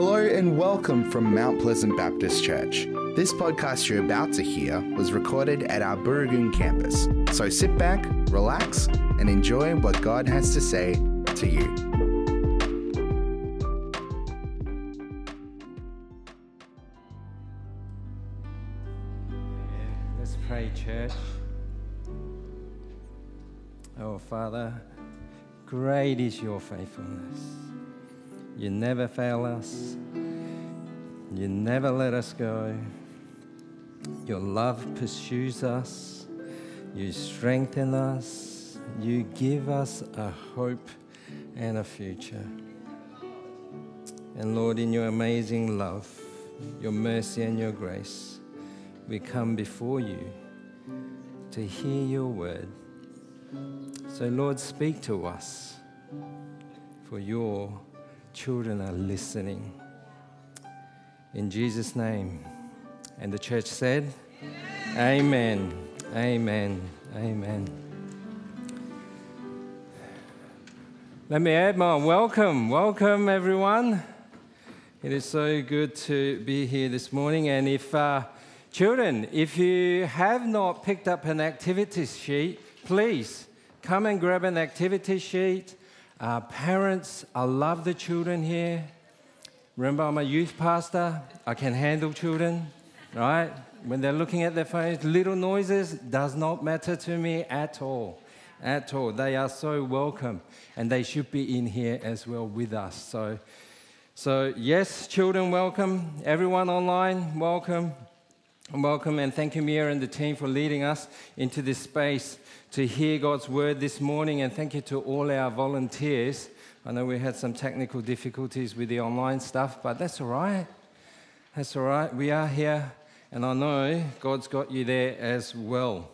Hello and welcome from Mount Pleasant Baptist Church. This podcast you're about to hear was recorded at our Burragoon campus. So sit back, relax, and enjoy what God has to say to you. Let's pray, church. Oh, Father, great is your faithfulness. You never fail us. You never let us go. Your love pursues us. You strengthen us. You give us a hope and a future. And Lord, in your amazing love, your mercy and your grace, we come before you to hear your word. So Lord, speak to us, for your children are listening. In Jesus' name. And the church said, Amen. Amen. Amen. Amen. Let me add my welcome. Welcome, everyone. It is so good to be here this morning. And if you have not picked up an activity sheet, please come and grab an activity sheet. Parents, I love the children here. Remember, I'm a youth pastor. I can handle children, right? When they're looking at their phones, little noises does not matter to me at all, at all. They are so welcome, and they should be in here as well with us. So yes, children, welcome. Everyone online, welcome. Welcome, and thank you, Mia and the team, for leading us into this space to hear God's word this morning, and thank you to all our volunteers. I know we had some technical difficulties with the online stuff, but that's all right. That's all right. We are here, and I know God's got you there as well.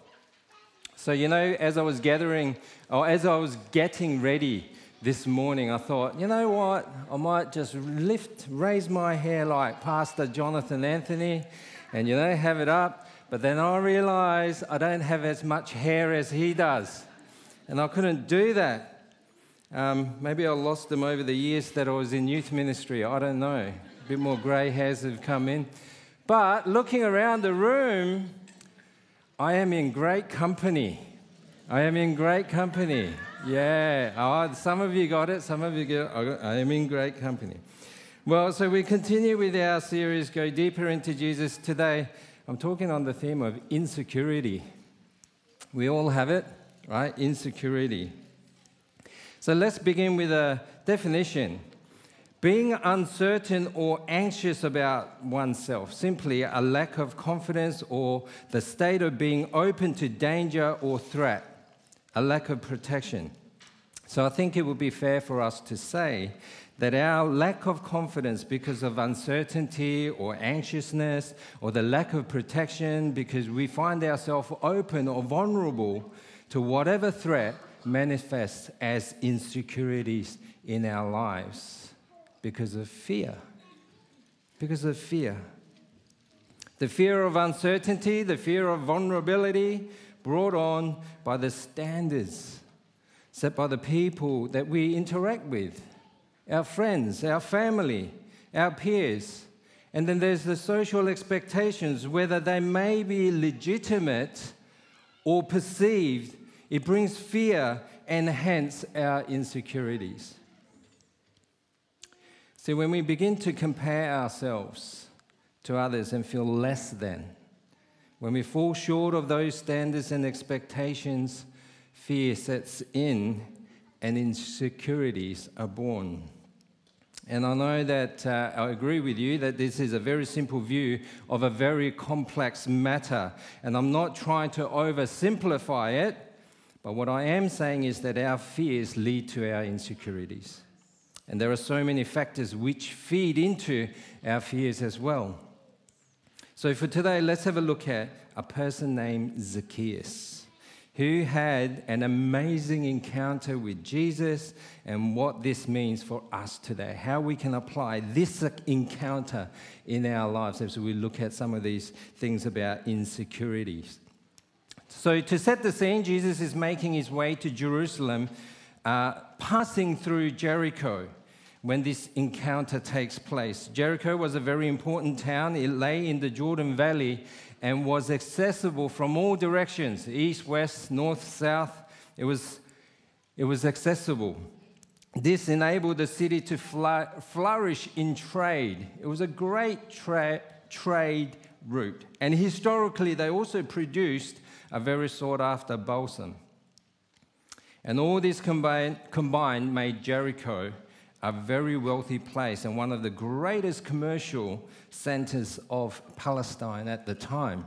So, as I was getting ready this morning, I thought, you know what? I might just raise my hair like Pastor Jonathan Anthony and, have it up. But then I realized I don't have as much hair as he does. And I couldn't do that. Maybe I lost them over the years that I was in youth ministry. I don't know. A bit more grey hairs have come in. But looking around the room, I am in great company. Yeah. Oh, some of you got it. Some of you got it. I am in great company. Well, so we continue with our series, Go Deeper Into Jesus. Today, I'm talking on the theme of insecurity. We all have it, right? Insecurity. So let's begin with a definition. Being uncertain or anxious about oneself, simply a lack of confidence or the state of being open to danger or threat, a lack of protection. So I think it would be fair for us to say that our lack of confidence because of uncertainty or anxiousness or the lack of protection because we find ourselves open or vulnerable to whatever threat manifests as insecurities in our lives because of fear. The fear of uncertainty, the fear of vulnerability brought on by the standards set by the people that we interact with. Our friends, our family, our peers. And then there's the social expectations, whether they may be legitimate or perceived. It brings fear and hence our insecurities. See, when we begin to compare ourselves to others and feel less than, when we fall short of those standards and expectations, fear sets in and insecurities are born. And I know that I agree with you that this is a very simple view of a very complex matter. And I'm not trying to oversimplify it, but what I am saying is that our fears lead to our insecurities. And there are so many factors which feed into our fears as well. So for today, let's have a look at a person named Zacchaeus, who had an amazing encounter with Jesus and what this means for us today, how we can apply this encounter in our lives as we look at some of these things about insecurities. So to set the scene, Jesus is making his way to Jerusalem, passing through Jericho, when this encounter takes place. Jericho was a very important town. It lay in the Jordan Valley and was accessible from all directions, east, west, north, south. It was accessible. This enabled the city to flourish in trade. It was a great trade route. And historically, they also produced a very sought-after balsam. And all this combined made Jericho a very wealthy place and one of the greatest commercial centers of Palestine at the time.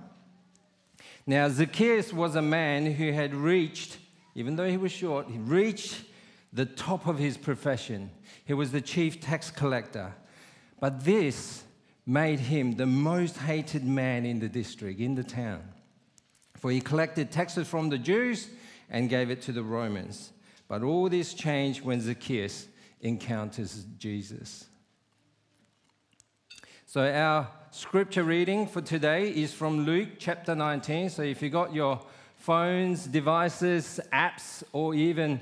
Now, Zacchaeus was a man who had reached, even though he was short, he reached the top of his profession. He was the chief tax collector. But this made him the most hated man in the district, in the town. For he collected taxes from the Jews and gave it to the Romans. But all this changed when Zacchaeus encounters Jesus. So our scripture reading for today is from Luke chapter 19. So if you got your phones, devices, apps, or even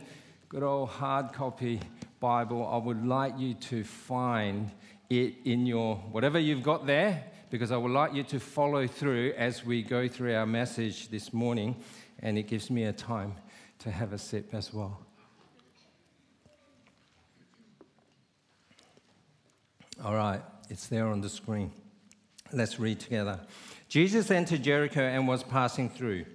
good old hard copy Bible, I would like you to find it in your whatever you've got there, because I would like you to follow through as we go through our message this morning, and it gives me a time to have a sip as well. All right, it's there on the screen. Let's read together. Jesus entered Jericho and was passing through.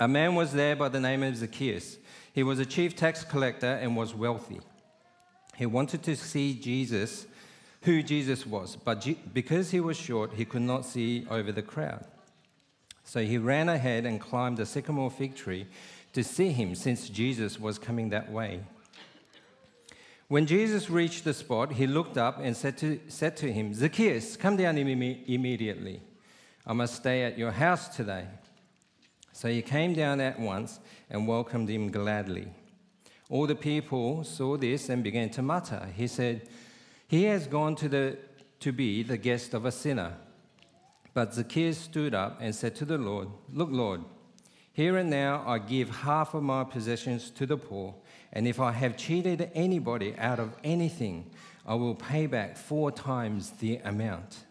A man was there by the name of Zacchaeus. He was a chief tax collector and was wealthy. He wanted to see Jesus, who Jesus was, but because he was short, he could not see over the crowd. So he ran ahead and climbed a sycamore fig tree to see him, since Jesus was coming that way. When Jesus reached the spot, he looked up and said to him, "Zacchaeus, come down immediately. I must stay at your house today." So he came down at once and welcomed him gladly. All the people saw this and began to mutter. He said, "He has gone to be the guest of a sinner." But Zacchaeus stood up and said to the Lord, "Look, Lord, here and now I give half of my possessions to the poor, and if I have cheated anybody out of anything, I will pay back 4 times the amount."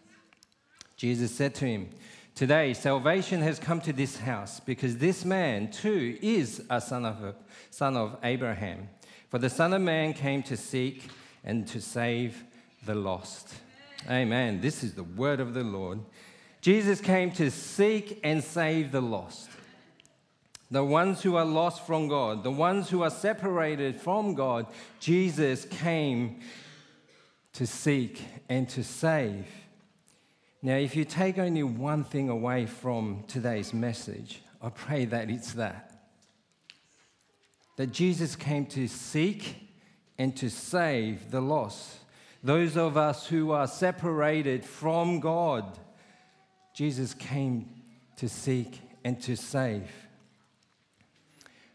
Jesus said to him, "Today salvation has come to this house, because this man too is a son of Abraham. For the Son of Man came to seek and to save the lost." Amen. This is the word of the Lord. Jesus came to seek and save the lost. The ones who are lost from God, the ones who are separated from God, Jesus came to seek and to save. Now, if you take only one thing away from today's message, I pray that it's that Jesus came to seek and to save the lost. Those of us who are separated from God, Jesus came to seek and to save.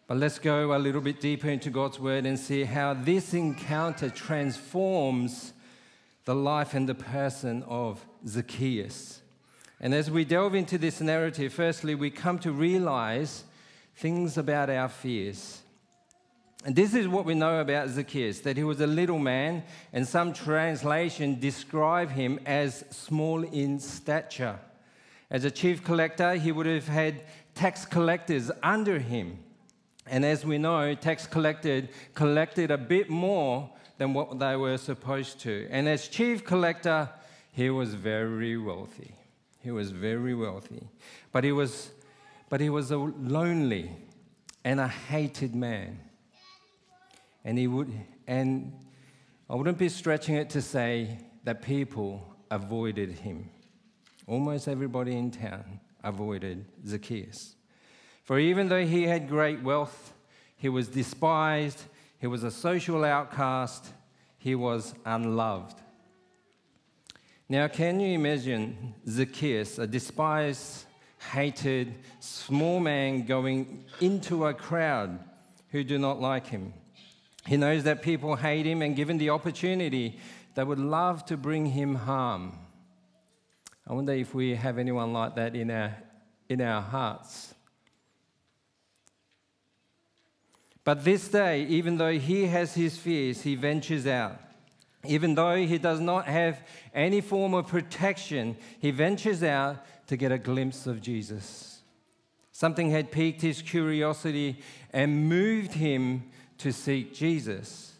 But let's go a little bit deeper into God's word and see how this encounter transforms the life and the person of Zacchaeus. And as we delve into this narrative, firstly, we come to realize things about our fears. And this is what we know about Zacchaeus, that he was a little man, and some translations describe him as small in stature. As a chief collector, he would have had tax collectors under him. And as we know, tax collected a bit more than what they were supposed to. And as chief collector, he was very wealthy. But he was a lonely and a hated man. And I wouldn't be stretching it to say that people avoided him. Almost everybody in town avoided Zacchaeus. For even though he had great wealth, he was despised, he was a social outcast, he was unloved. Now, can you imagine Zacchaeus, a despised, hated, small man, going into a crowd who do not like him? He knows that people hate him, and given the opportunity, they would love to bring him harm. I wonder if we have anyone like that in our hearts. But this day, even though he has his fears, he ventures out. Even though he does not have any form of protection, he ventures out to get a glimpse of Jesus. Something had piqued his curiosity and moved him to seek Jesus.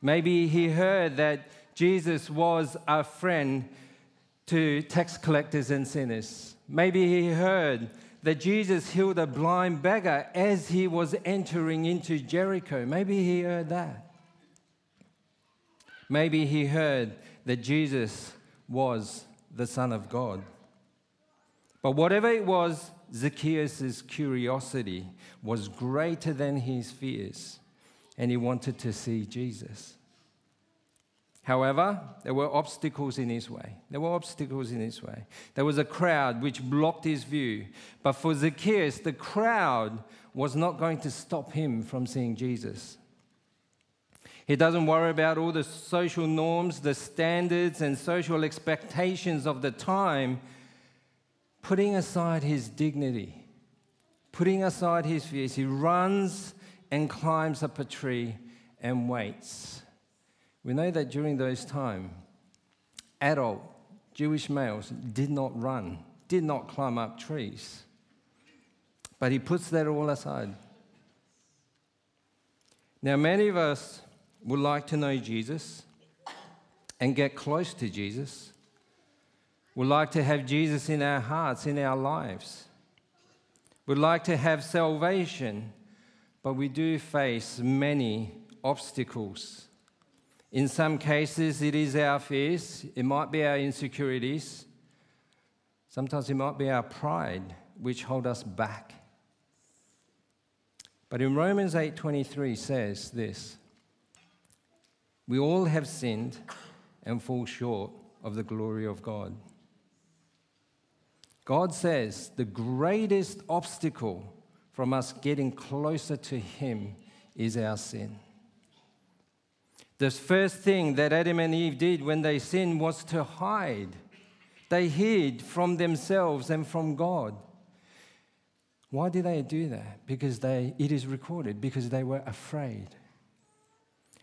Maybe he heard that Jesus was a friend to tax collectors and sinners. Maybe he heard that Jesus healed a blind beggar as he was entering into Jericho. Maybe he heard that. Maybe he heard that Jesus was the Son of God. But whatever it was, Zacchaeus' curiosity was greater than his fears, and he wanted to see Jesus. However, there were obstacles in his way. There was a crowd which blocked his view. But for Zacchaeus, the crowd was not going to stop him from seeing Jesus. He doesn't worry about all the social norms, the standards, and social expectations of the time, putting aside his dignity, putting aside his fears. He runs and climbs up a tree and waits. We know that during those times, adult Jewish males did not run, did not climb up trees. But he puts that all aside. Now, many of us would like to know Jesus and get close to Jesus. Would like to have Jesus in our hearts, in our lives. Would like to have salvation, but we do face many obstacles. In some cases, it is our fears. It might be our insecurities. Sometimes it might be our pride which hold us back. But in Romans 8:23 says this, we all have sinned and fall short of the glory of God. God says the greatest obstacle from us getting closer to Him is our sin. The first thing that Adam and Eve did when they sinned was to hide. They hid from themselves and from God. Why did they do that? Because it is recorded, because they were afraid.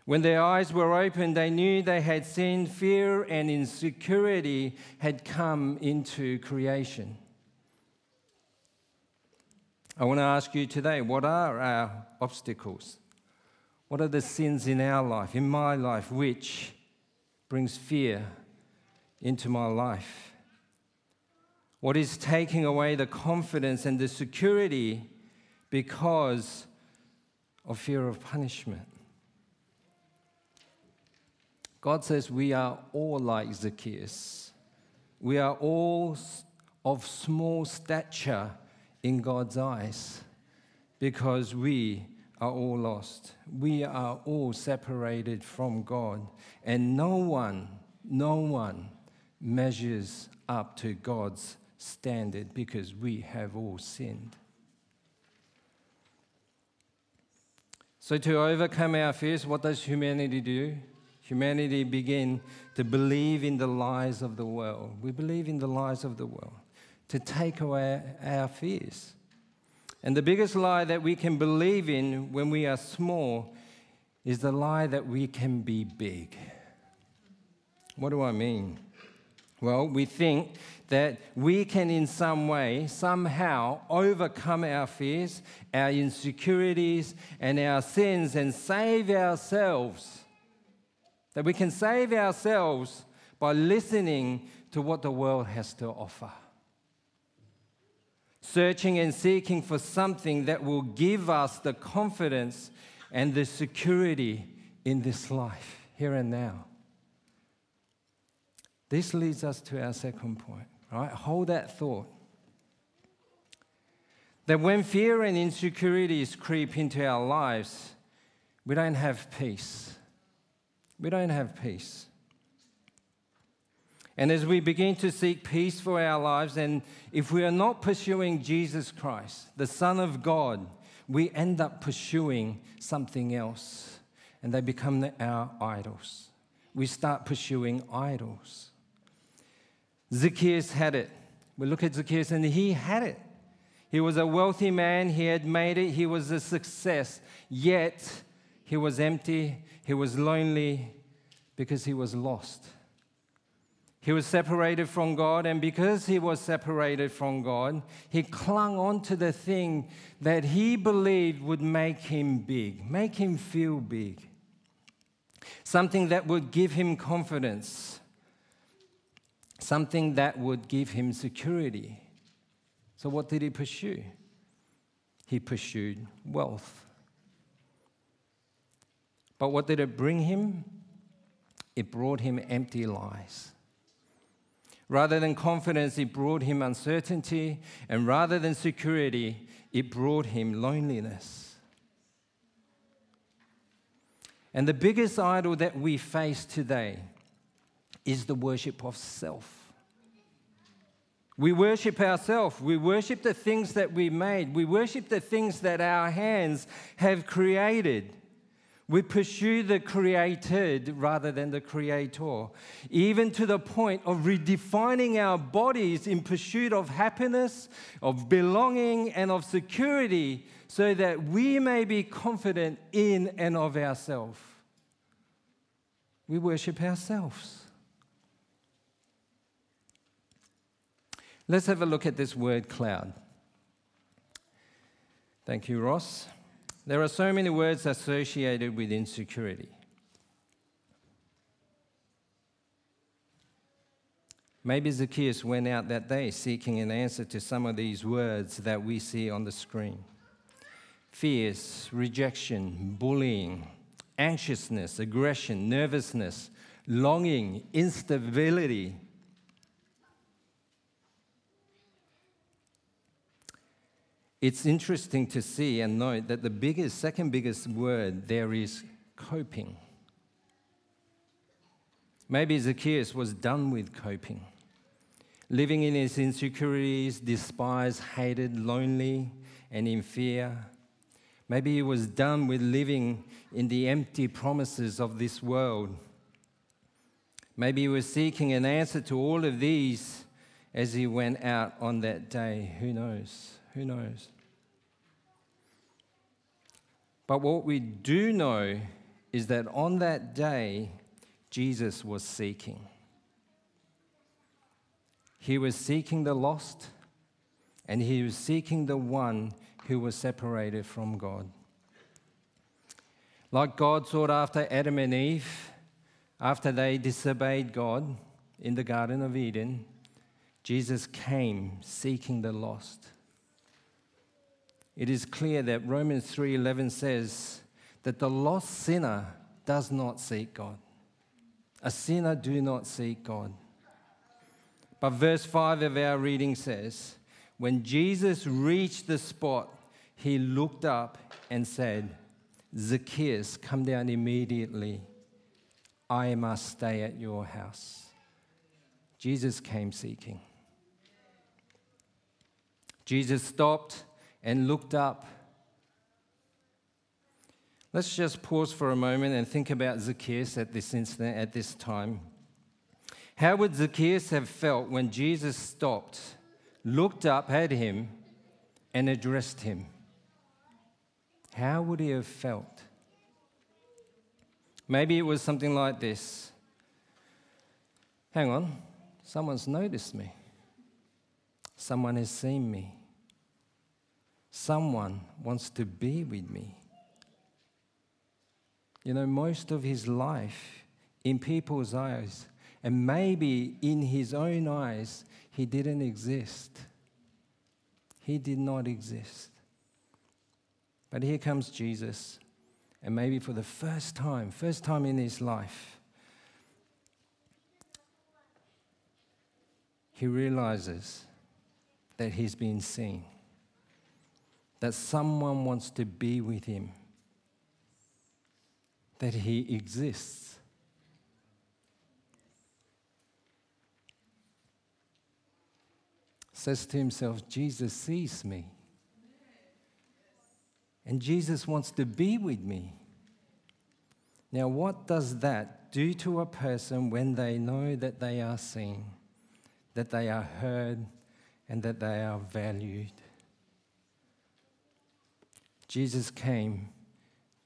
When their eyes were opened, they knew they had sinned. Fear and insecurity had come into creation. I want to ask you today, what are our obstacles? What are the sins in our life, in my life, which brings fear into my life? What is taking away the confidence and the security because of fear of punishment? God says we are all like Zacchaeus. We are all of small stature in God's eyes because we are all lost. We are all separated from God, and no one measures up to God's standard because we have all sinned. So to overcome our fears, what does humanity do? Humanity begin to believe in the lies of the world. We believe in the lies of the world to take away our fears. And the biggest lie that we can believe in when we are small is the lie that we can be big. What do I mean? Well, we think that we can in some way, somehow, overcome our fears, our insecurities, and our sins and save ourselves. That we can save ourselves by listening to what the world has to offer. Searching and seeking for something that will give us the confidence and the security in this life, here and now. This leads us to our second point, right? Hold that thought. That when fear and insecurities creep into our lives, we don't have peace. We don't have peace. And as we begin to seek peace for our lives, and if we are not pursuing Jesus Christ, the Son of God, we end up pursuing something else, and they become our idols. We start pursuing idols. Zacchaeus had it. We look at Zacchaeus, and he had it. He was a wealthy man. He had made it. He was a success, yet he was empty. He was lonely, because he was lost. He was separated from God, and because he was separated from God, he clung on to the thing that he believed would make him big, make him feel big, something that would give him confidence, something that would give him security. So what did he pursue? He pursued wealth. But what did it bring him? It brought him empty lies. Rather than confidence, it brought him uncertainty, and rather than security, it brought him loneliness. And the biggest idol that we face today is the worship of self. We worship ourselves. We worship the things that we made. We worship the things that our hands have created. We pursue the created rather than the creator, even to the point of redefining our bodies in pursuit of happiness, of belonging, and of security, so that we may be confident in and of ourselves. We worship ourselves. Let's have a look at this word cloud. Thank you, Ross. There are so many words associated with insecurity. Maybe Zacchaeus went out that day seeking an answer to some of these words that we see on the screen. Fears, rejection, bullying, anxiousness, aggression, nervousness, longing, instability. It's interesting to see and note that the second biggest word there is coping. Maybe Zacchaeus was done with coping, living in his insecurities, despised, hated, lonely, and in fear. Maybe he was done with living in the empty promises of this world. Maybe he was seeking an answer to all of these as he went out on that day. Who knows? Who knows? But what we do know is that on that day, Jesus was seeking. He was seeking the lost, and he was seeking the one who was separated from God. Like God sought after Adam and Eve after they disobeyed God in the Garden of Eden, Jesus came seeking the lost. It is clear that Romans 3:11 says that the lost sinner does not seek God. A sinner do not seek God. But verse 5 of our reading says, when Jesus reached the spot, he looked up and said, Zacchaeus, come down immediately. I must stay at your house. Jesus came seeking. Jesus stopped and looked up. Let's just pause for a moment and think about Zacchaeus at this instant, at this time. How would Zacchaeus have felt when Jesus stopped, looked up at him, and addressed him? How would he have felt? Maybe it was something like this. Hang on, someone's noticed me. Someone has seen me. Someone wants to be with me. You know, most of his life, in people's eyes, and maybe in his own eyes, he didn't exist. He did not exist. But here comes Jesus, and maybe for the first time in his life, he realizes that he's been seen, that someone wants to be with him, that he exists. Says to himself, Jesus sees me, and Jesus wants to be with me. Now, what does that do to a person when they know that they are seen, that they are heard, and that they are valued? Jesus came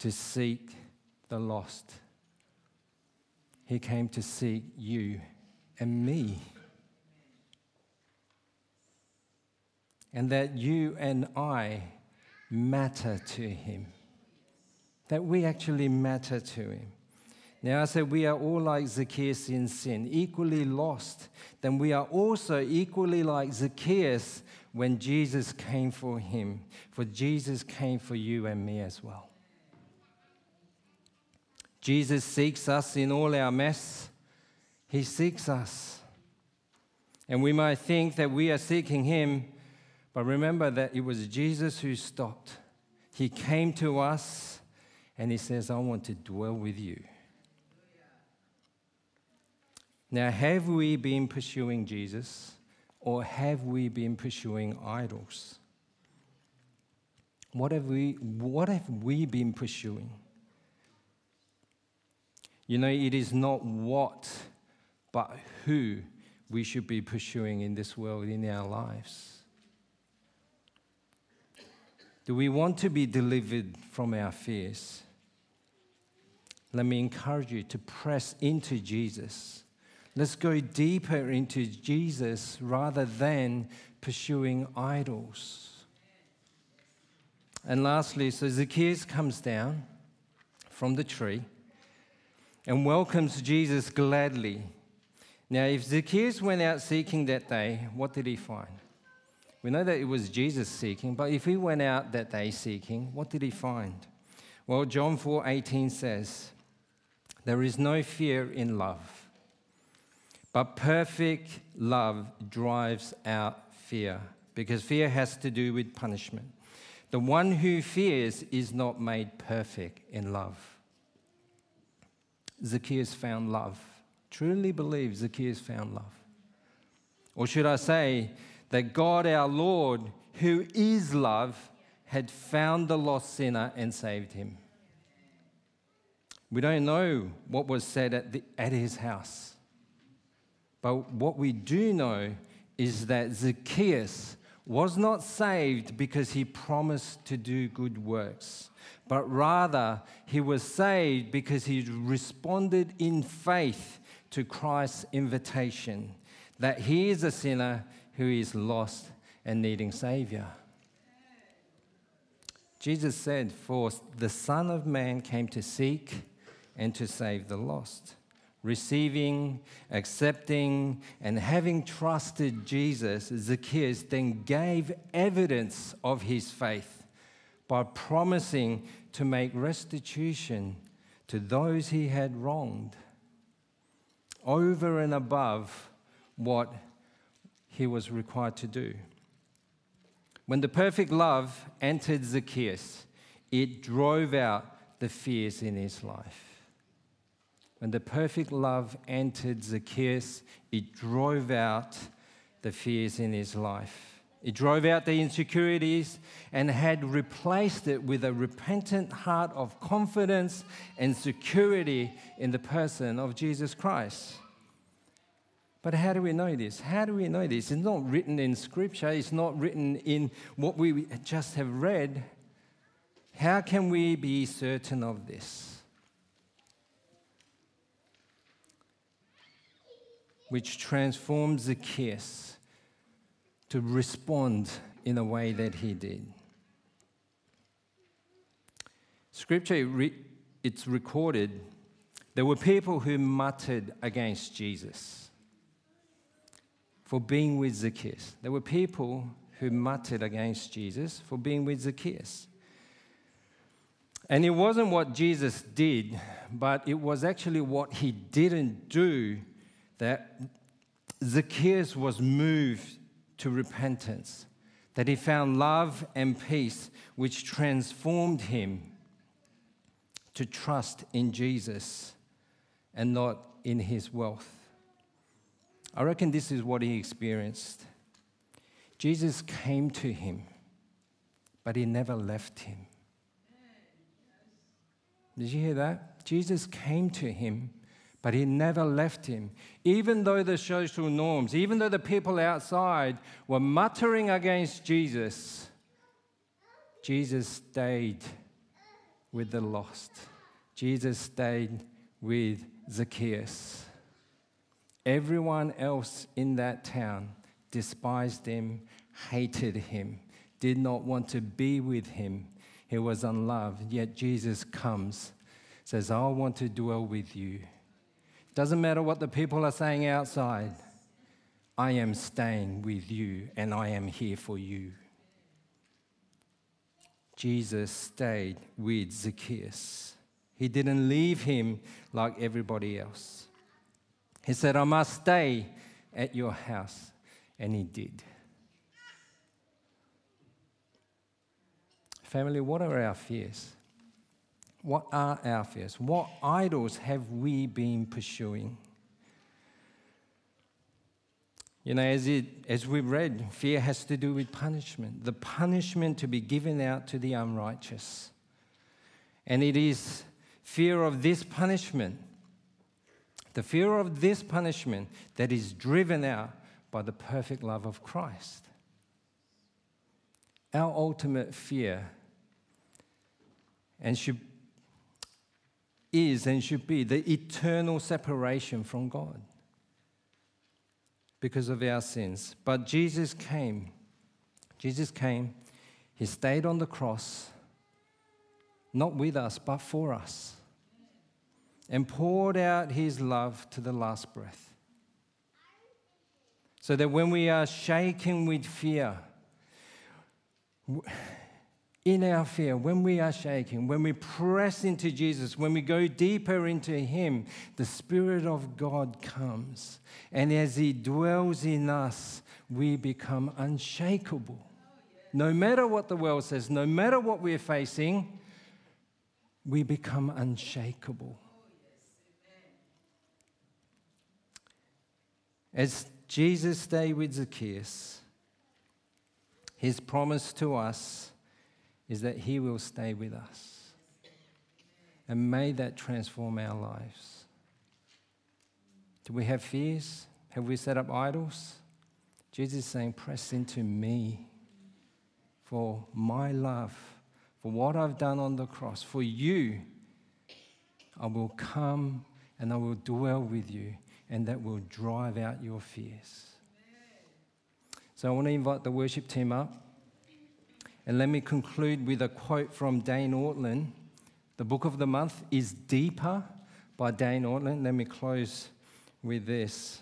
to seek the lost. He came to seek you and me. And that you and I matter to him. That we actually matter to him. Now, I said we are all like Zacchaeus in sin, equally lost. Then we are also equally like Zacchaeus when Jesus came for him. For Jesus came for you and me as well. Jesus seeks us in all our mess. He seeks us. And we might think that we are seeking him, but remember that it was Jesus who stopped. He came to us and he says, I want to dwell with you. Now, have we been pursuing Jesus or have we been pursuing idols? What have we been pursuing? You know, it is not what, but who we should be pursuing in this world, in our lives. Do we want to be delivered from our fears? Let me encourage you to press into Jesus. Let's go deeper into Jesus rather than pursuing idols. And lastly, so Zacchaeus comes down from the tree and welcomes Jesus gladly. Now, if Zacchaeus went out seeking that day, what did he find? We know that it was Jesus seeking, but if he went out that day seeking, what did he find? Well, John 4:18 says, there is no fear in love, but perfect love drives out fear, because fear has to do with punishment. The one who fears is not made perfect in love. Zacchaeus found love. Truly believe Zacchaeus found love. Or should I say, that God our Lord, who is love, had found the lost sinner and saved him. We don't know what was said at his house. But what we do know is that Zacchaeus was not saved because he promised to do good works, but rather he was saved because he responded in faith to Christ's invitation, that he is a sinner who is lost and needing Savior. Jesus said, for the Son of Man came to seek and to save the lost. Receiving, accepting, and having trusted Jesus, Zacchaeus then gave evidence of his faith by promising to make restitution to those he had wronged, over and above what he was required to do. When the perfect love entered Zacchaeus, it drove out the fears in his life. When the perfect love entered Zacchaeus, it drove out the fears in his life. It drove out the insecurities and had replaced it with a repentant heart of confidence and security in the person of Jesus Christ. But how do we know this? How do we know this? It's not written in Scripture. It's not written in what we just have read. How can we be certain of this? Which transforms Zacchaeus to respond in a way that he did. Scripture, it's recorded, there were people who muttered against Jesus for being with Zacchaeus. There were people who muttered against Jesus for being with Zacchaeus. And it wasn't what Jesus did, but it was actually what he didn't do that Zacchaeus was moved to repentance, that he found love and peace, which transformed him to trust in Jesus and not in his wealth. I reckon this is what he experienced. Jesus came to him, but he never left him. Did you hear that? Jesus came to him, but he never left him. Even though the social norms, even though the people outside were muttering against Jesus, Jesus stayed with the lost. Jesus stayed with Zacchaeus. Everyone else in that town despised him, hated him, did not want to be with him. He was unloved, yet Jesus comes, says, I want to dwell with you. Doesn't matter what the people are saying outside. I am staying with you and I am here for you. Jesus stayed with Zacchaeus. He didn't leave him like everybody else. He said, I must stay at your house. And he did. Family, what are our fears? What are our fears? What idols have we been pursuing? You know, as we read, fear has to do with punishment, the punishment to be given out to the unrighteous. And it is fear of this punishment, the fear of this punishment that is driven out by the perfect love of Christ. Our ultimate fear should be the eternal separation from God because of our sins. But Jesus came, he stayed on the cross, not with us, but for us, and poured out his love to the last breath. So that when we are shaken with fear, in our fear, when we are shaken, when we press into Jesus, when we go deeper into him, the Spirit of God comes. And as he dwells in us, we become unshakable. No matter what the world says, no matter what we're facing, we become unshakable. As Jesus stayed with Zacchaeus, his promise to us is that he will stay with us. And may that transform our lives. Do we have fears? Have we set up idols? Jesus is saying, press into me for my love, for what I've done on the cross. For you, I will come and I will dwell with you, and that will drive out your fears. Amen. So I want to invite the worship team up. And let me conclude with a quote from Dane Ortland. The book of the month is Deeper by Dane Ortland. Let me close with this.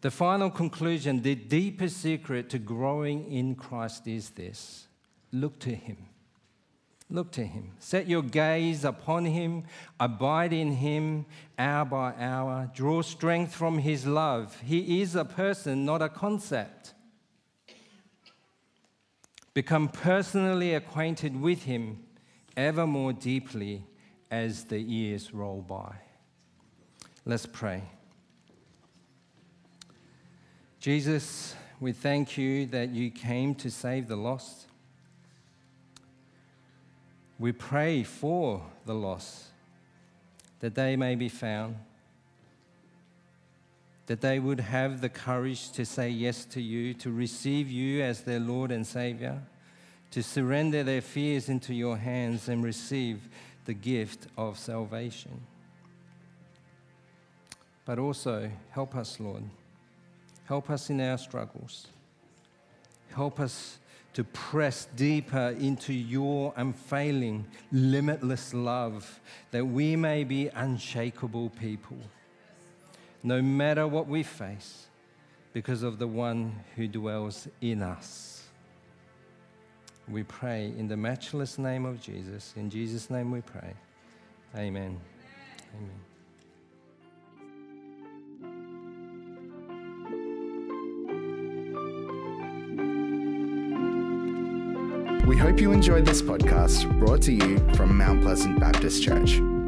The final conclusion, the deepest secret to growing in Christ is this. Look to him. Look to him. Set your gaze upon him. Abide in him hour by hour. Draw strength from his love. He is a person, not a concept. Become personally acquainted with him ever more deeply as the years roll by. Let's pray. Jesus, we thank you that you came to save the lost. We pray for the lost, that they may be found, that they would have the courage to say yes to you, to receive you as their Lord and Savior, to surrender their fears into your hands and receive the gift of salvation. But also, help us, Lord. Help us in our struggles. Help us to press deeper into your unfailing, limitless love, that we may be unshakable people. No matter what we face, because of the one who dwells in us. We pray in the matchless name of Jesus. In Jesus' name we pray. Amen. Amen. We hope you enjoyed this podcast brought to you from Mount Pleasant Baptist Church.